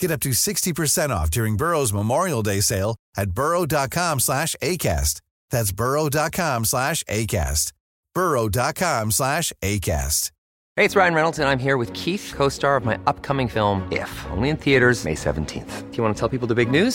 Get up to 60% off during Burrow's Memorial Day sale at burrow.com/ACAST. That's burrow.com/ACAST. burrow.com/ACAST. Hey, it's Ryan Reynolds, and I'm here with Keith, co-star of my upcoming film, If, only in theaters May 17th. Do you want to tell people the big news?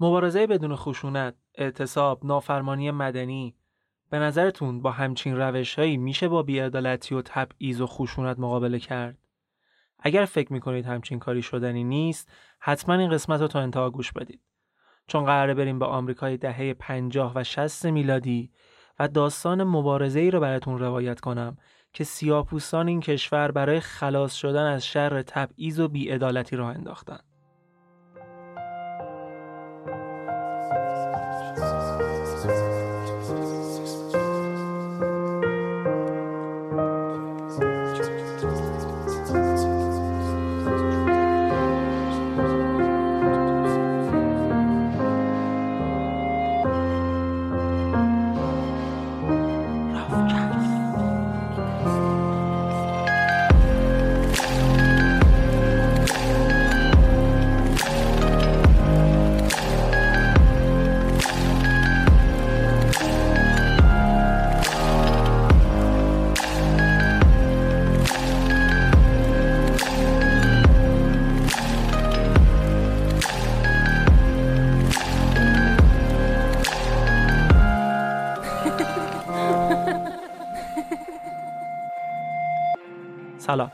مبارزه بدون خشونت، اعتصاب، نافرمانی مدنی، به نظرتون با همچین روش‌هایی میشه با بی‌عدالتی و تبعیض و خشونت مقابله کرد؟ اگر فکر میکنید همچین کاری شدنی نیست، حتما این قسمت رو تا انتها گوش بدید. چون قراره بریم به آمریکای دهه 50 و 60 میلادی و داستان مبارزه‌ای رو براتون روایت کنم که سیاه‌پوستان این کشور برای خلاص شدن از شر تبعیض و بی‌عدالتی راه انداختن. سلام،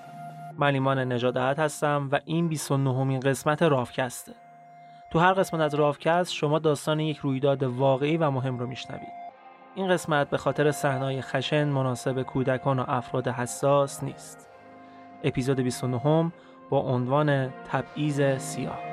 من ایمان نجادهت هستم و این 29مین قسمت راوکسته. تو هر قسمت از راوکست شما داستان یک رویداد واقعی و مهم رو میشنوید. این قسمت به خاطر صحنه‌های خشن مناسب کودکان و افراد حساس نیست. اپیزود 29 با عنوان تبعیض سیاه.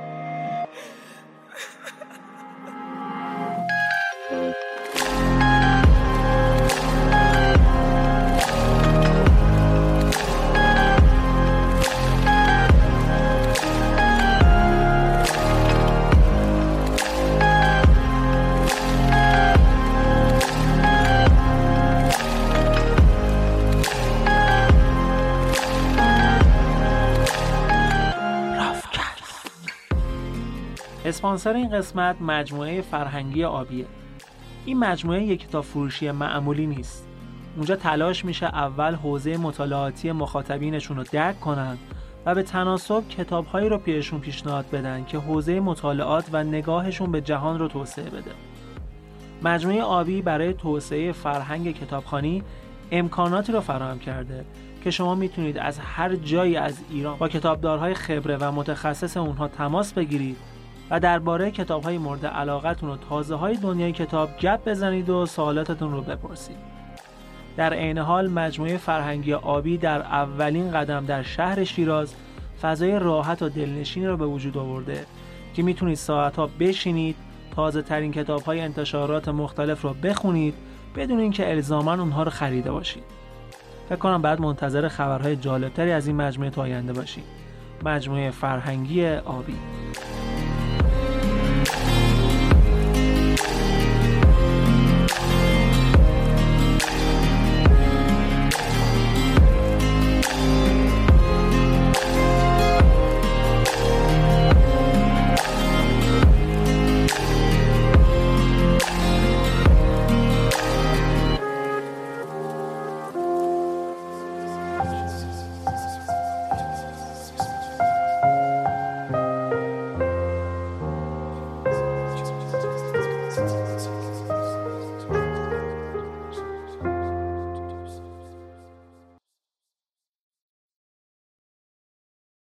اسپانسر این قسمت مجموعه فرهنگی آبیه. این مجموعه یک کتاب فروشی معمولی نیست. اونجا تلاش میشه اول حوزه مطالعاتی مخاطبینشون رو درک کنن و به تناسب کتاب‌هایی رو پیششون پیشنهاد بدن که حوزه مطالعات و نگاهشون به جهان رو توسعه بده. مجموعه آبی برای توسعه فرهنگ کتابخوانی امکاناتی رو فراهم کرده که شما میتونید از هر جایی از ایران با کتابدارهای خبره و متخصص اونها تماس بگیرید و درباره کتاب‌های مورد علاقتون و تازه‌های دنیای کتاب گپ بزنید و سوالاتتون رو بپرسید. در عین حال مجموعه فرهنگی آبی در اولین قدم در شهر شیراز فضای راحت و دلنشینی رو به وجود آورده که میتونید ساعت‌ها بشینید، تازه‌ترین کتاب‌های انتشارات مختلف رو بخونید بدون اینکه الزاماً اونها رو خریده باشید. فکر کنم بعد منتظر خبرهای جالب‌تری از این مجموعه تا آینده باشید. مجموعه فرهنگی آبی.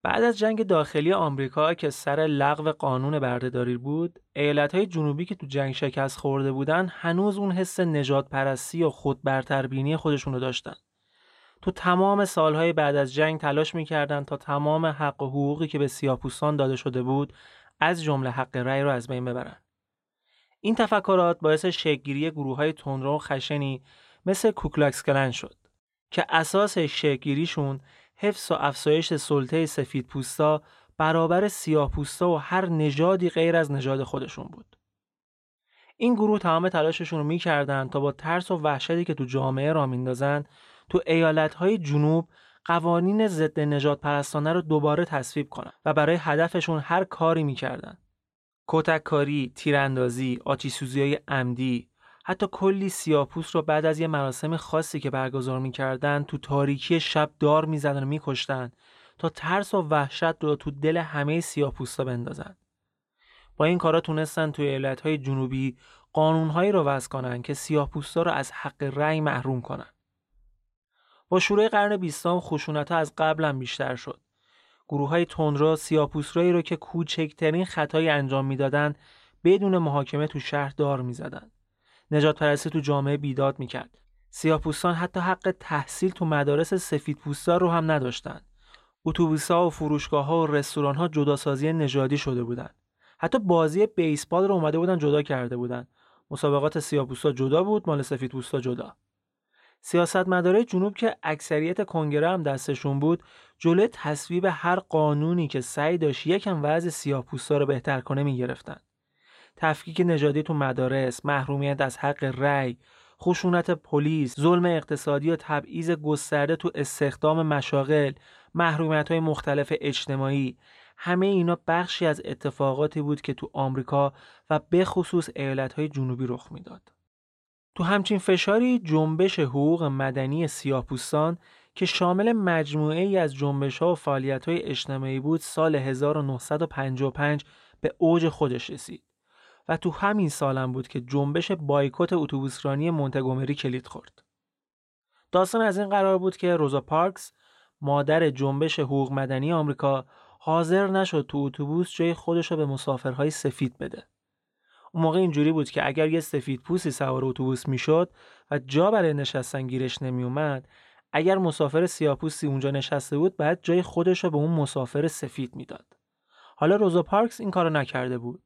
بعد از جنگ داخلی آمریکا که سر لغو قانون بردهداری بود، ایالت‌های جنوبی که تو جنگ شکست خورده بودن هنوز اون حس نجات پرستی و خودبرتربینی خودشون رو داشتن. تو تمام سالهای بعد از جنگ تلاش می‌کردن تا تمام حق و حقوقی که به سیاه‌پوستان داده شده بود، از جمله حق رأی رو از بین ببرن. این تفکرات باعث شکل‌گیری گروه‌های تندرو و خشنی مثل کوکلاکس کلن شد که اساس شکل‌گیریشون حفظ و افزایش سلطه سفیدپوستا برابر سیاه‌پوستا و هر نژادی غیر از نژاد خودشون بود. این گروه تمام تلاششون رو می‌کردن تا با ترس و وحشتی که تو جامعه راه میندازن، تو ایالت‌های جنوب قوانین ضد نژاد پرستانه رو دوباره تصویب کنن و برای هدفشون هر کاری می‌کردن. کتککاری، تیراندازی، آتش‌سوزی‌های عمدی، حتی کلی سیاه‌پوست رو بعد از یه مراسم خاصی که برگزار می‌کردن تو تاریکی شب دار می‌زدن و می‌کشتن تا ترس و وحشت رو تو دل همه سیاه‌پوستا بندازن. با این کارا تونستن تو ایالت‌های جنوبی قانون‌هایی رو وضع کنن که سیاه‌پوستا رو از حق رأی محروم کنن. با شروع قرن 20 خشونت‌ها از قبل هم بیشتر شد. گروه‌های تندرو سیاه‌پوستایی رو که کوچکترین خطایی انجام می‌دادن بدون محاکمه تو شهر دار می‌زدن. نجات پرستی تو جامعه بیداد میکرد. سیاه‌پوستان حتی حق تحصیل تو مدارس سفیدپوستا رو هم نداشتن. اتوبوس‌ها و فروشگاه‌ها و رستوران‌ها جداسازی نژادی شده بودن. حتی بازی بیسبال رو اومده بودن جدا کرده بودن. مسابقات سیاه‌پوستا جدا بود، مال سفیدپوستا جدا. سیاستمدارای جنوب که اکثریت کنگره هم دستشون بود، جلوی تصویب هر قانونی که سعی داشت یکم وضع سیاه‌پوستا رو بهتر کنه می‌گرفتن. تفکیک نژادی تو مدارس، محرومیت از حق رأی، خشونت پلیس، ظلم اقتصادی و تبعیض گسترده تو استخدام مشاغل، محرومیت‌های مختلف اجتماعی، همه اینا بخشی از اتفاقاتی بود که تو آمریکا و به خصوص ایالت‌های جنوبی رخ میداد. تو همچین فشاری جنبش حقوق مدنی سیاه‌پوستان که شامل مجموعه‌ای از جنبش‌ها و فعالیت‌های اجتماعی بود، سال 1955 به اوج خودش رسید. و تو همین سالم بود که جنبش بایکوت اتوبوسرانی مونتگومری کلید خورد. داستان از این قرار بود که روزا پارکس، مادر جنبش حقوق مدنی آمریکا، حاضر نشد تو اتوبوس جای خودش رو به مسافرهای سفید بده. اون موقع اینجوری بود که اگر یه سفیدپوستی سوار اتوبوس میشد و جا برای نشستن گیرش نمیومد، اگر مسافر سیاه‌پوستی اونجا نشسته بود، بعد جای خودش رو به اون مسافر سفید میداد. حالا روزا پارکس این کارو نکرده بود.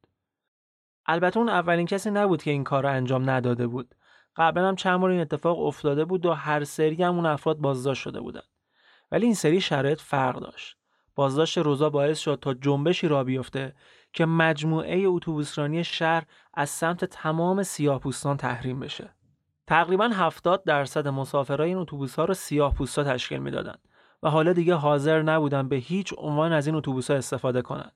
البته اون اولین کسی نبود که این کار رو انجام نداده بود. قبلا هم چند بار این اتفاق افتاده بود و هر سری هم اون افراد بازداشت شده بودن. ولی این سری شرایط فرق داشت. بازداشت روزا باعث شد تا جنبشی را بیفته که مجموعه اتوبوسرانی شهر از سمت تمام سیاه‌پوستان تحریم بشه. تقریباً 70% مسافرای این اتوبوس‌ها رو سیاه‌پوستا تشکیل می‌دادن و حالا دیگه حاضر نبودن به هیچ عنوان از این اتوبوس‌ها استفاده کنن.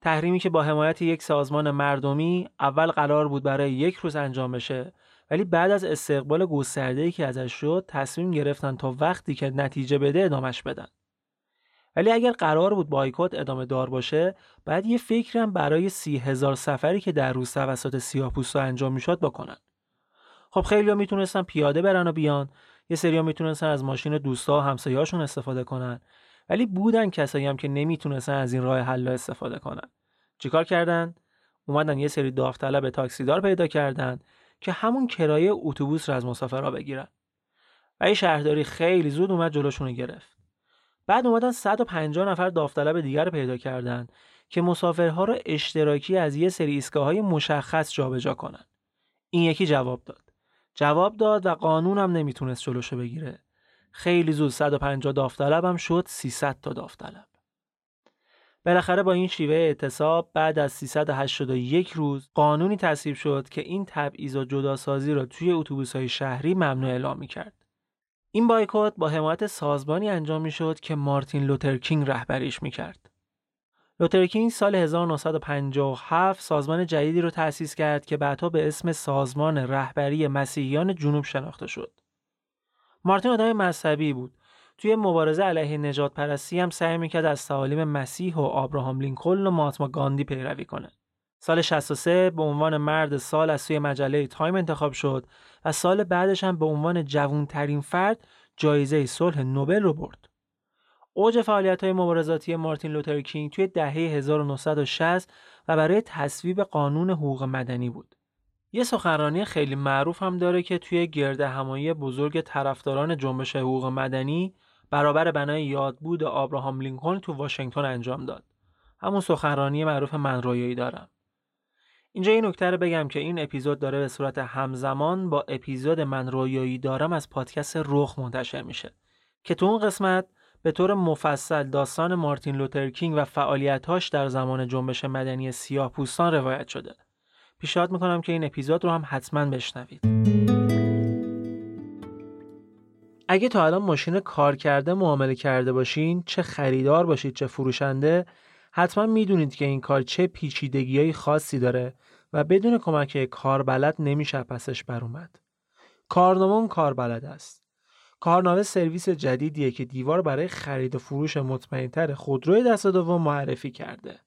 تحریمی که با حمایت یک سازمان مردمی اول قرار بود برای یک روز انجام بشه، ولی بعد از استقبال گسترده‌ای که ازش شد، تصمیم گرفتن تا وقتی که نتیجه بده ادامش بدن. ولی اگر قرار بود بایکوت ادامه دار باشه، باید یه فکری هم برای 30,000 سفری که در روز توسط سیاه‌پوستا انجام میشد بکنن. خب خیلی‌ها میتونستن پیاده برن و بیان، یه سری‌ها میتونستن از ماشین دوستا و همسایه‌هاشون استفاده کنن، ولی بودن کسایی هم که نمیتونستن از این راه حل استفاده کنن. چیکار کردن؟ اومدن یه سری داوطلب تاکسیدار پیدا کردن که همون کرایه اتوبوس رو از مسافرها بگیرن. و این شهرداری خیلی زود اومد جلوشون رو گرفت. بعد اومدن 150 نفر داوطلب دیگر پیدا کردن که مسافرها رو اشتراکی از یه سری ایستگاه‌های مشخص جابجا کنن. این یکی جواب داد و قانون هم نمیتونست جلوشو بگیره. خیلی زود 150 داوطلب هم شد 300 تا داوطلب. بالاخره با این شیوه اعتصاب بعد از 381 روز قانونی تصویب شد که این تبعیض و جداسازی را توی اتوبوس‌های شهری ممنوع اعلام می‌کرد. این بایکوت با حمایت سازمانی انجام می‌شد که مارتین لوتر کینگ رهبریش می‌کرد. لوتر کینگ سال 1957 سازمان جدیدی را تأسیس کرد که بعدها به اسم سازمان رهبری مسیحیان جنوب شناخته شد. مارتین آدم مذهبی بود. توی مبارزه علیه نجات پرستی هم سعی میکرد از تعالیم مسیح و آبراهام لینکلن و مهاتما گاندی پیروی کنه. سال 63 به عنوان مرد سال از سوی مجله تایم انتخاب شد و سال بعدش هم به عنوان جوانترین فرد جایزه صلح نوبل رو برد. اوج فعالیت‌های مبارزاتی مارتین لوتر کینگ توی دهه 1960 و برای تصویب قانون حقوق مدنی بود. یه سخنرانی خیلی معروف هم داره که توی گردهمایی بزرگ طرفداران جنبش حقوق مدنی برابر بنای یادبود آبراهام لینکلن تو واشنگتن انجام داد. همون سخنرانی معروف من رویایی دارم. اینجا این نکته رو بگم که این اپیزود داره به صورت همزمان با اپیزود من رویایی دارم از پادکست رخ منتشر میشه که تو اون قسمت به طور مفصل داستان مارتین لوتر کینگ و فعالیت‌هاش در زمان جنبش مدنی سیاه‌پوستان روایت شده. پیشنهاد میکنم که این اپیزود رو هم حتما بشنوید. اگه تا الان ماشین کار کرده معامله کرده باشین، چه خریدار باشید چه فروشنده، حتما میدونید که این کار چه پیچیدگی‌های خاصی داره و بدون کمک کاربلد نمیشه پسش بر اومد. کارنامه اون کاربلد است. کارنامه سرویس جدیدیه که دیوار برای خرید و فروش مطمئن‌تر خودروی دست دوم معرفی کرده.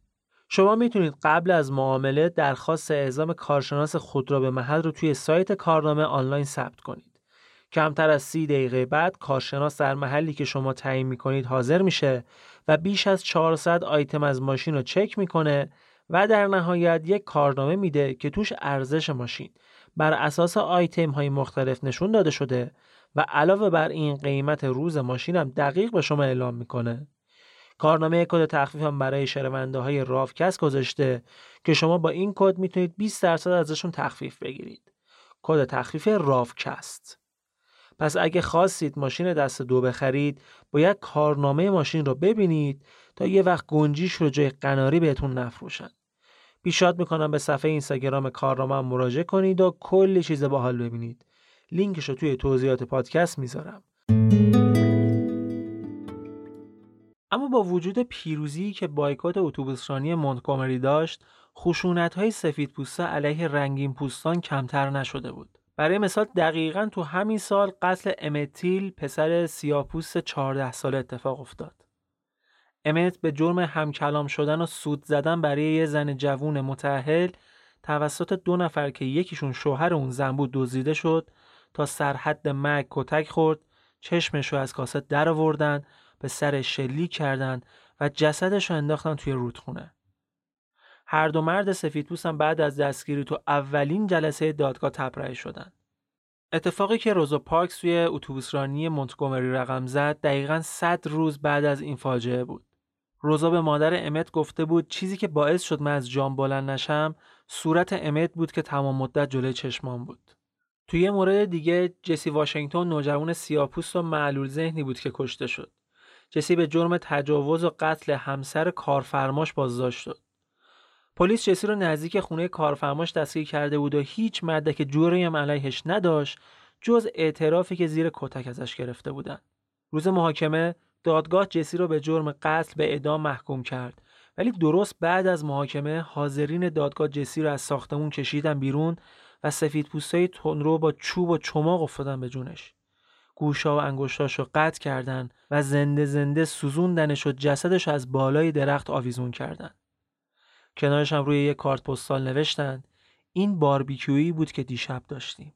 شما میتونید قبل از معامله درخواست اعزام کارشناس خودرو به محل رو توی سایت کارنامه آنلاین ثبت کنید. کمتر از 30 دقیقه بعد کارشناس در محلی که شما تعیین میکنید حاضر میشه و بیش از 400 آیتم از ماشین رو چک میکنه و در نهایت یک کارنامه میده که توش ارزش ماشین بر اساس آیتم‌های مختلف نشون داده شده و علاوه بر این قیمت روز ماشینم دقیق به شما اعلام میکنه. کارنامه کد تخفیف هم برای شنونده های راوکست گذاشته که شما با این کد میتونید 20% ازشون تخفیف بگیرید. کد تخفیف راوکست. پس اگه خواستید ماشین دست دو بخرید، باید کارنامه ماشین رو ببینید تا یه وقت گنجیش رو جای قناری بهتون نفروشن. پیشنهاد میکنم به صفحه اینستاگرام کارنامه مراجعه کنید و کلی چیز باحال ببینید. لینکش رو توی توضیحات پادکست میذارم. اما با وجود پیروزی که بایکوت اتوبوسرانی مونتگومری داشت، خشونت‌های سفیدپوستا علیه رنگین پوستان کمتر نشده بود. برای مثال دقیقاً تو همین سال قتل امت تیل پسر سیاه‌پوست 14 ساله اتفاق افتاد. امت به جرم همکلام شدن و سود زدن برای یه زن جوون متأهل توسط دو نفر که یکیشون شوهر اون زن بود دزدیده شد. تا سرحد مرگ کتک خورد، چشمش رو از کاسه در آوردن، به سرش شلیک کردن و جسدش رو انداختن توی رودخونه. هر دو مرد سفیدپوست هم بعد از دستگیری تو اولین جلسه دادگاه تبرئه شدن. اتفاقی که روزا پارکس توی اتوبوسرانی مونتگومری رقم زد دقیقاً 100 روز بعد از این فاجعه بود. روزا به مادر امت گفته بود چیزی که باعث شد من از جام بلند نشم صورت امت بود که تمام مدت جلوی چشمام بود. توی یه مورد دیگه جسی واشنگتن نوجوان سیاه‌پوست و معلول ذهنی بود که کشته شد. جسی به جرم تجاوز و قتل همسر کارفرماش بازداشت شد. پلیس جسی رو نزدیک خونه کارفرماش دستگیر کرده بود و هیچ مدرک جرمی هم علیهش نداشت جز اعترافی که زیر کتک ازش گرفته بودن. روز محاکمه دادگاه جسی رو به جرم قتل به اعدام محکوم کرد. ولی درست بعد از محاکمه حاضرین دادگاه جسی رو از ساختمون کشیدن بیرون و سفیدپوستای تندرو با چوب و چماق افتادن به جونش. گوشا و انگشتاشو قطع کردن و زنده زنده سوزوندنش و جسدش از بالای درخت آویزون کردن. کنارش هم روی یه کارت پستال نوشتن این باربیکیویی بود که دیشب داشتیم.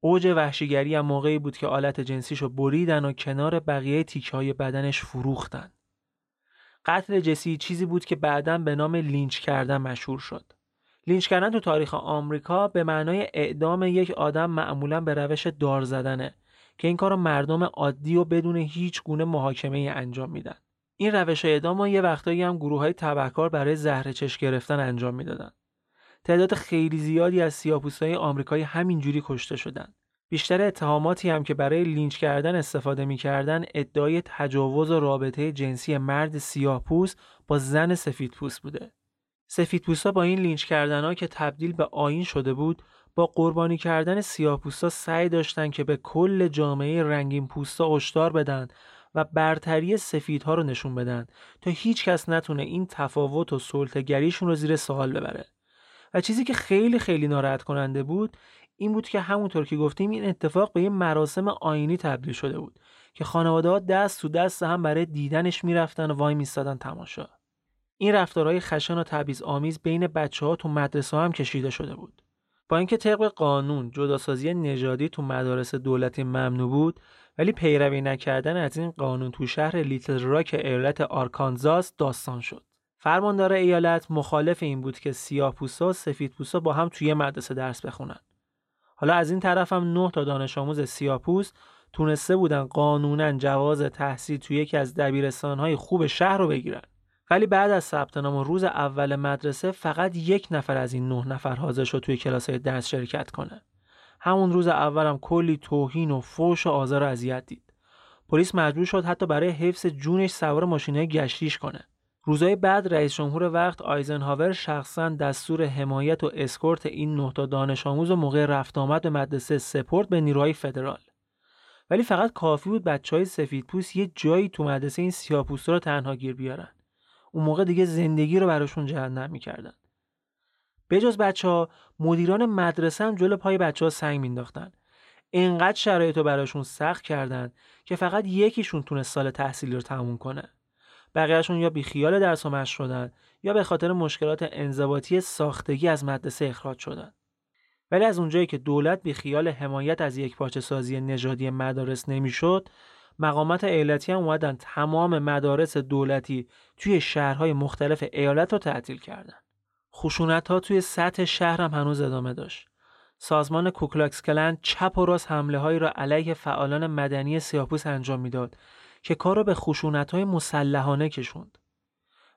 اوج وحشیگری هم موقعی بود که آلت جنسیشو بریدن و کنار بقیه تیکه‌های بدنش فروختن. قتل جسی چیزی بود که بعداً به نام لینچ کردن مشهور شد. لینچ کردن تو تاریخ آمریکا به معنای اعدام یک آدم معمولاً به روش دار زدنه که این کارو مردم عادی و بدون هیچ گونه محاکمه‌ای انجام میدن. این روش اعدامو یه وقتایی هم گروه‌های تبهکار برای زهر چش گرفتن انجام میدادن. تعداد خیلی زیادی از سیاه‌پوستای آمریکایی همینجوری کشته شدن. بیشتر اتهاماتی هم که برای لینچ کردن استفاده می‌کردن ادعای تجاوز و رابطه جنسی مرد سیاه‌پوست با زن سفیدپوست بوده. سفیدپوستا با این لینچ کردنها که تبدیل به آیین شده بود با قربانی کردن سیاه‌پوستا سعی داشتن که به کل جامعه رنگین پوستا هشدار بدن و برتری سفیدها رو نشون بدن تا هیچ کس نتونه این تفاوت و سلطه‌گریشون رو زیر سوال ببره. و چیزی که خیلی خیلی ناراحت کننده بود این بود که همونطور که گفتیم این اتفاق به یه مراسم آیینی تبدیل شده بود که خانواده‌ها دست تو دست هم برای دیدنش می‌رفتن و وای می‌ایستادن تماشا. این رفتارهای خشن و تبعیض‌آمیز بین بچه‌ها تو مدرسه هم کشیده شده بود. با اینکه طبق قانون جداسازی نژادی تو مدارس دولتی ممنوع بود، ولی پیروی نکردن از این قانون تو شهر لیتل راک ایالت آرکانزاس داستان شد. فرماندار ایالت مخالف این بود که سیاه‌پوستا و سفیدپوستا با هم توی مدرسه درس بخونن. حالا از این طرف هم 9 تا دانش آموز سیاه‌پوست تونسته بودن قانوناً جواز تحصیل توی یکی از دبیرستان‌های خوب شهر رو بگیرن. ولی بعد از ثبت نام و روز اول مدرسه فقط یک نفر از این 9 نفر حاضر شد توی کلاس‌های درس شرکت کنه. همون روز اول هم کلی توهین و فحش و آزار و اذیت دید. پلیس مجبور شد حتی برای حفظ جونش سوار ماشین‌های گشتیش کنه. روزهای بعد رئیس جمهور وقت آیزنهاور شخصاً دستور حمایت و اسکورت این 9 تا دانش آموز و موقع رفت آمد به مدرسه سپرد به نیروهای فدرال. ولی فقط کافی بود بچهای سفیدپوست یه جایی تو مدرسه این سیاه‌پوستا رو تنها گیر بیارن. اون موقع دیگه زندگی رو براشون جهنم می‌کردن. به جز بچه‌ها، مدیران مدرسه هم جلو پای بچه‌ها سنگ می‌انداختن. اینقدر شرایط رو براشون سخت کردن که فقط یکیشون تونست سال تحصیلی رو تموم کنه. بقیه‌شون یا بیخیال درس و مشق شدن یا به خاطر مشکلات انضباطی ساختگی از مدرسه اخراج شدن. ولی از اونجایی که دولت بیخیال حمایت از یکپارچه‌سازی نژادی مدارس نمی‌شد، مقامات ایالتی هم اومدن تمام مدارس دولتی توی شهرهای مختلف ایالت رو تعطیل کردن. خشونت‌ها توی سطح شهر هم هنوز ادامه داشت. سازمان کوکلاکس کلن چپ و راست حمله‌هایی را علیه فعالان مدنی سیاه‌پوست انجام میداد که کار را به خشونت‌های مسلحانه کشوند.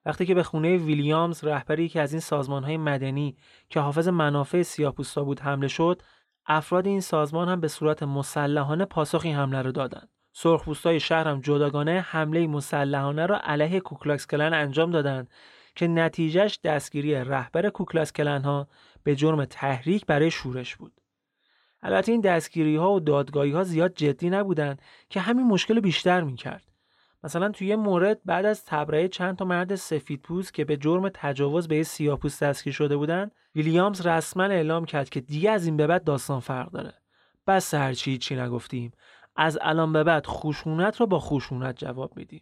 وقتی که به خونه ویلیامز، رهبری که از این سازمان‌های مدنی که حافظ منافع سیاه‌پوستا بود حمله شد، افراد این سازمان هم به صورت مسلحانه پاسخ این حمله را دادند. سرخپوستای شهر هم جداگانه حمله مسلحانه را علیه کوکلاکس کلن انجام دادند که نتیجهش دستگیری رهبر کوکلاکس کلن ها به جرم تحریک برای شورش بود. البته این دستگیری ها و دادگاهی ها زیاد جدی نبودن که همین مشکل بیشتر میکرد. مثلا توی یه مورد بعد از تبرئه چند تا مرد سفیدپوست که به جرم تجاوز به سیاه‌پوست دستگیر شده بودن، ویلیامز رسما اعلام کرد که دیگه از این به بعد داستان فرق داره. بس هرچی چی نگفتیم. از الان به بعد خشونت رو با خشونت جواب میدیم.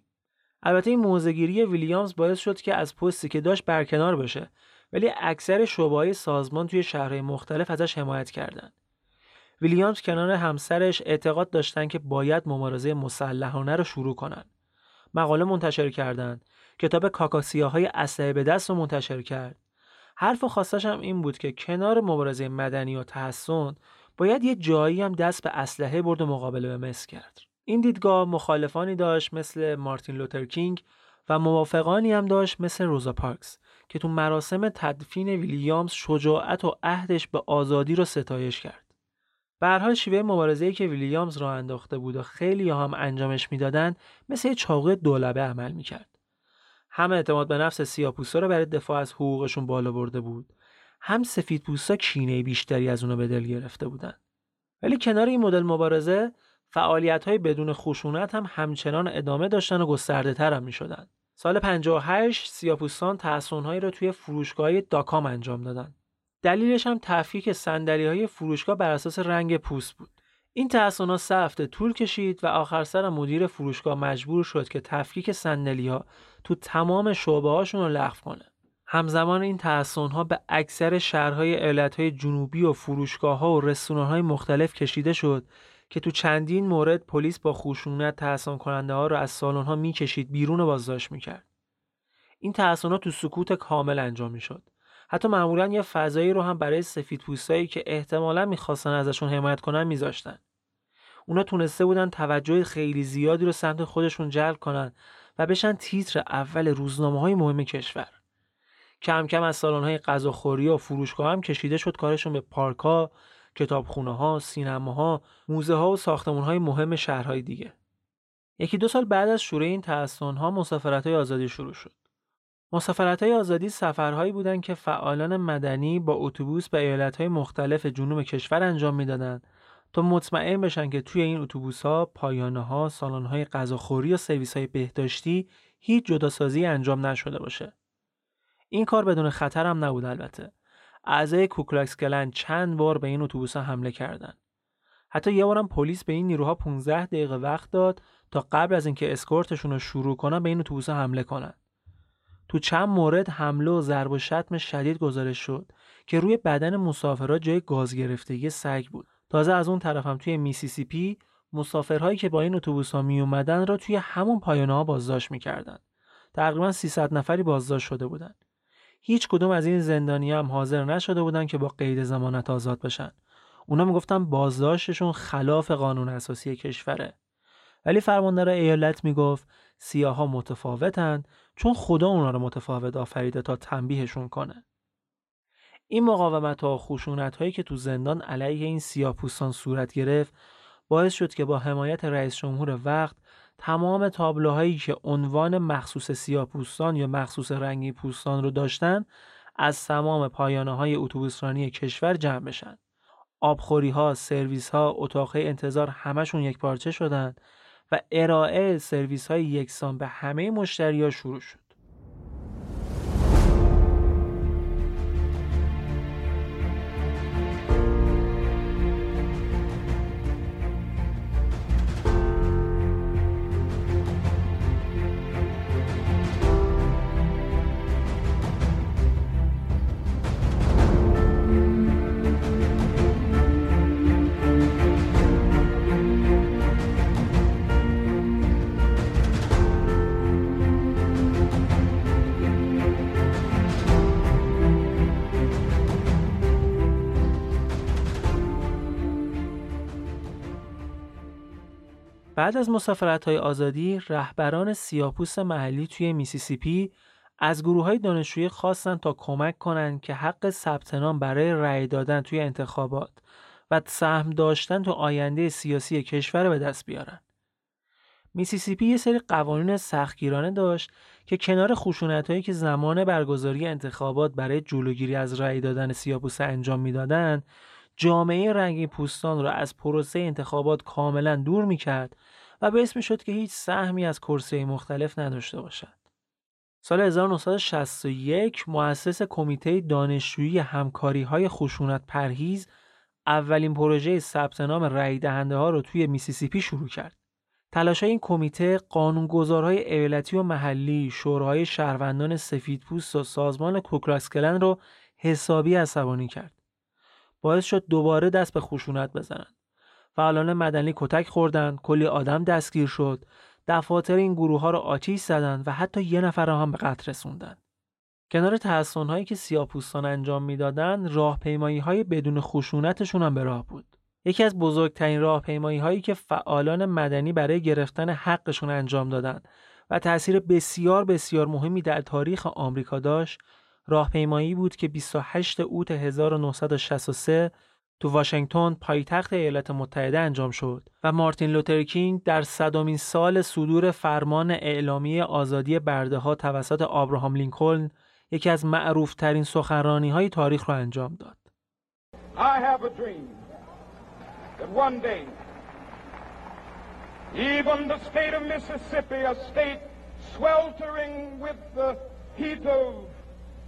البته این موضع‌گیری ویلیامز باعث شد که از پستی که داشت برکنار بشه، ولی اکثر شعبه‌های سازمان توی شهرهای مختلف ازش حمایت کردند. ویلیامز کنار همسرش اعتقاد داشتن که باید مبارزه مسلحانه رو شروع کنن. مقاله منتشر کردند، کتاب کاکاسیاهای اسلحه به دست رو منتشر کرد. حرف خاصش هم این بود که کنار مبارزه مدنی و تحصن باید یه جایی هم دست به اسلحه برد و مقابله به مس کرد. این دیدگاه مخالفانی داشت مثل مارتین لوتر کینگ و موافقانی هم داشت مثل روزا پارکس که تو مراسم تدفین ویلیامز شجاعت و عهدش به آزادی رو ستایش کرد. به هر حال شیوه مبارزه‌ای که ویلیامز راه انداخته بود و خیلی هم انجامش میدادن مثل یه چاقوی دولبه عمل میکرد. هم اعتماد به نفس سیاه‌پوستا رو برای دفاع از حقوقشون بالا برده بود، هم سفیدپوستا کینه بیشتری از اونا به دل گرفته بودن. ولی کنار این مدل مبارزه فعالیت‌های بدون خشونت هم همچنان ادامه داشتن و گسترده‌تر هم می‌شدن. سال 58 سیاه‌پوستان تحصن‌هایی را توی فروشگاه‌های داکام انجام دادن. دلیلش هم تفکیک صندلی‌های فروشگاه بر اساس رنگ پوست بود. این تحصن‌ها 3 هفته طول کشید و آخر سر مدیر فروشگاه مجبور شد که تفکیک صندلی‌ها تو تمام شعبه‌هاشون رو لغو کنه. همزمان این تحصن‌ها به اکثر شهرهای ایالت‌های جنوبی و فروشگاه‌ها و رستوران‌های مختلف کشیده شد که تو چندین مورد پلیس با خشونت تحصن کننده ها رو از سالن‌ها می‌کشید بیرون و بازداشت می‌کرد. این تحصن‌ها تو سکوت کامل انجام می‌شد. حتی معمولاً یه فضایی رو هم برای سفیدپوستایی که احتمالاً می‌خواستن ازشون حمایت کنن می‌ذاشتن. اونا تونسته بودن توجه خیلی زیادی رو سمت خودشون جلب کنن و بشن تیتر اول روزنامه‌های مهم کشور. کم کم از سالن‌های غذاخوری و فروشگاه هم کشیده شد کارشون به پارک‌ها، کتابخونه‌ها، سینماها، موزه‌ها و ساختمان‌های مهم شهرهای دیگه. 1-2 سال بعد از شروع این تحصن‌ها مسافرت‌های آزادی شروع شد. مسافرت‌های آزادی سفرهایی بودند که فعالان مدنی با اتوبوس به ایالت‌های مختلف جنوب کشور انجام می‌دادند تا مطمئن بشن که توی این اتوبوس‌ها، پایانه‌ها، سالن‌های غذاخوری و سرویس‌های بهداشتی هیچ جداسازی انجام نشده باشه. این کار بدون خطر هم نبود البته. اعضای کوکلاکس کلن چند بار به این اتوبوس‌ها حمله کردند. حتی یه بارم پلیس به این نیروها 15 دقیقه وقت داد تا قبل از اینکه اسکورتشون رو شروع کنن به این اتوبوس‌ها حمله کنن. تو چند مورد حمله و ضرب و شتم شدید گزارش شد که روی بدن مسافرها جای گاز گرفتگی سگ بود. تازه از اون طرف هم توی میسیسیپی مسافرهایی که با این اتوبوس‌ها می اومدن را توی همون پایانه‌ها بازداشت می‌کردند. تقریباً 300 نفری بازداشت شده بودند. هیچ کدوم از این زندانی‌ها هم حاضر نشده بودند که با قید ضمانت آزاد بشن. اونا میگفتن بازداشتشون خلاف قانون اساسی کشوره. ولی فرماندار ایالت میگفت سیاها متفاوتن چون خدا اونا رو متفاوت آفریده تا تنبیهشون کنه. این مقاومت‌ها و خشونت‌هایی که تو زندان علیه این سیاه‌پوستان صورت گرفت باعث شد که با حمایت رئیس جمهور وقت تمام تابلوهایی که عنوان مخصوص سیاه‌پوستان یا مخصوص رنگی پوستان رو داشتن از تمام پایانه‌های اتوبوسرانی کشور جمع بشن. آبخوری‌ها، سرویس‌ها، اتاق‌های انتظار همشون یکپارچه شدن و ارائه سرویس‌های یکسان به همه مشتری‌ها شروع شد. بعد از مسافرت‌های آزادی، رهبران سیاه‌پوست محلی توی میسیسیپی از گروه‌های دانشجویی خواستن تا کمک کنن که حق ثبت نام برای رأی دادن توی انتخابات و سهم داشتن تو آینده سیاسی کشور به دست بیارن. میسیسیپی یه سری قوانین سختگیرانه داشت که کنار خشونت‌هایی که زمان برگزاری انتخابات برای جلوگیری از رأی دادن سیاه‌پوست انجام می‌دادن، جامعه رنگی پوستان را از پروسه انتخابات کاملا دور میکرد و باعث میشد که هیچ سهمی از کرسی‌های مختلف نداشته باشد. سال 1961 مؤسس کمیته دانشجویی همکاری‌های خشونت پرهیز اولین پروژه ثبت نام رأی دهنده‌ها را توی میسیسیپی شروع کرد. تلاش‌های این کمیته قانونگذارهای ایالتی و محلی، شورای شهروندان سفیدپوست و سازمان کوکلاکس کلن را حسابی عصبانی کرد. باعث شد دوباره دست به خشونت بزنن. فعالان مدنی کتک خوردن، کلی آدم دستگیر شد، دفاتر این گروه ها رو آتیش زدن و حتی یه نفر هم به قتل رسوندن. کنار تحصن هایی که سیاه‌پوستان انجام میدادن، راهپیمایی های بدون خشونتشون هم به راه بود. یکی از بزرگترین راهپیمایی هایی که فعالان مدنی برای گرفتن حقشون انجام دادن و تأثیر بسیار بسیار مهمی در تاریخ آمریکا داشت، راهپیمایی بود که 28 اوت 1963 تو واشنگتن پایتخت ایالات متحده انجام شد و مارتین لوتر کینگ در 100مین سال صدور فرمان اعلامیه آزادی برده‌ها توسط ابراهام لینکلن یکی از معروف‌ترین سخنرانی‌های تاریخ را انجام داد. I have a dream that one day even the state of Mississippi, a state sweltering with the heat of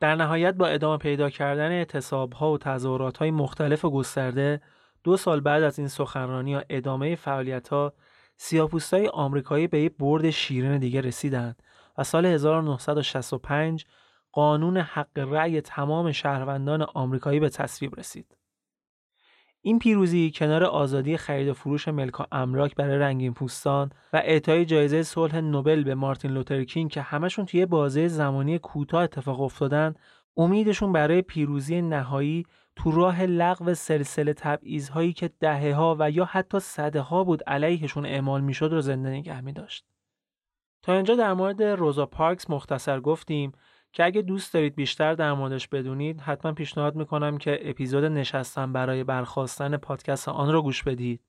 در نهایت با ادامه پیدا کردن اعتصاب‌ها و تظاهرات‌های مختلف و گسترده، 2 سال بعد از این سخنرانی و ادامه فعالیت‌ها، سیاه‌پوستای آمریکایی به یک برد شیرین دیگه رسیدند و سال 1965 قانون حق رأی تمام شهروندان آمریکایی به تصویب رسید. این پیروزی کنار آزادی خرید و فروش ملک و املاک برای رنگین پوستان و اعطای جایزه صلح نوبل به مارتین لوتر کینگ که همشون توی بازه زمانی کوتاه اتفاق افتادن، امیدشون برای پیروزی نهایی تو راه لغو سلسله تبعیض‌هایی که دهه‌ها و یا حتی سده‌ها بود علیهشون اعمال می‌شد رو زنده نگه می‌داشت. تا اینجا در مورد روزا پارکس مختصر گفتیم که اگه دوست دارید بیشتر در موردش بدونید، حتما پیشنهاد میکنم که اپیزود نشستن برای برخاستن پادکست آن رو گوش بدید.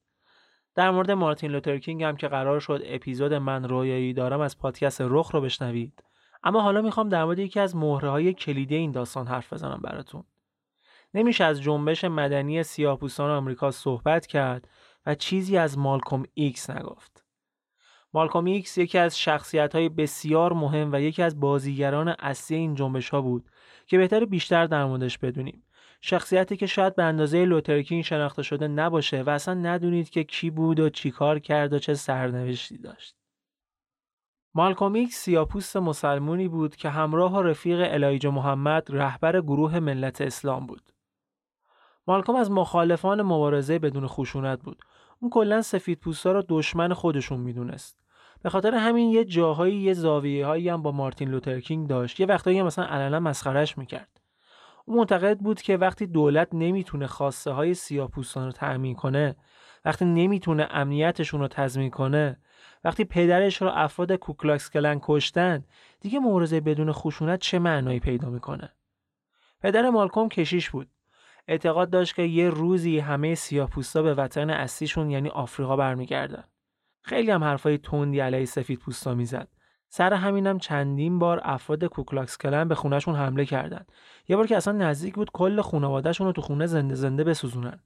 در مورد مارتین لوتر کینگ هم که قرار شد اپیزود من رویایی دارم از پادکست رخ رو بشنوید. اما حالا میخوام در مورد یکی از مهره‌های کلیدی این داستان حرف بزنم براتون. نمیشه از جنبش مدنی سیاه‌پوستان آمریکا صحبت کرد و چیزی از مالکوم ایکس نگفت. مالکوم ایکس یکی از شخصیت‌های بسیار مهم و یکی از بازیگران اصلی این جنبش‌ها بود که بهتره بیشتر در موردش بدونیم. شخصیتی که شاید به اندازه لوتر کینگ شناخته شده نباشه و اصلا ندونید که کی بود و چی کار کرد و چه سرنوشتی داشت. مالکوم ایکس سیاه‌پوست مسلمانی بود که همراه رفیق الایجا محمد رهبر گروه ملت اسلام بود. مالکوم از مخالفان مبارزه بدون خشونت بود. اون کلاً سفیدپوستا رو دشمن خودشون میدونست. به خاطر همین یه جاهایی یه زاویه‌هایی هم با مارتین لوتر کینگ داشت. یه وقتایی مثلا علنا مسخرهش میکرد. اون معتقد بود که وقتی دولت نمیتونه خواسته های سیاه‌پوستان رو تأمین کنه، وقتی نمیتونه امنیتشون رو تضمین کنه، وقتی پدرش رو افراد کوکلاکس کلن کشتن، دیگه مبارزه بدون خشونت چه معنایی پیدا میکنه؟ پدر مالکوم کشیش بود. اعتقاد داشت که یه روزی همه سیاه‌پوستا به وطن اصلیشون یعنی آفریقا برمیگردن. خیلی هم حرفای تندی علیه سفیدپوستا میزد. سر همینم چندین بار افراد کوکلاکس کلن به خونهشون حمله کردن. یه بار که اصلا نزدیک بود کل خانواده‌شون رو تو خونه زنده زنده بسوزونن.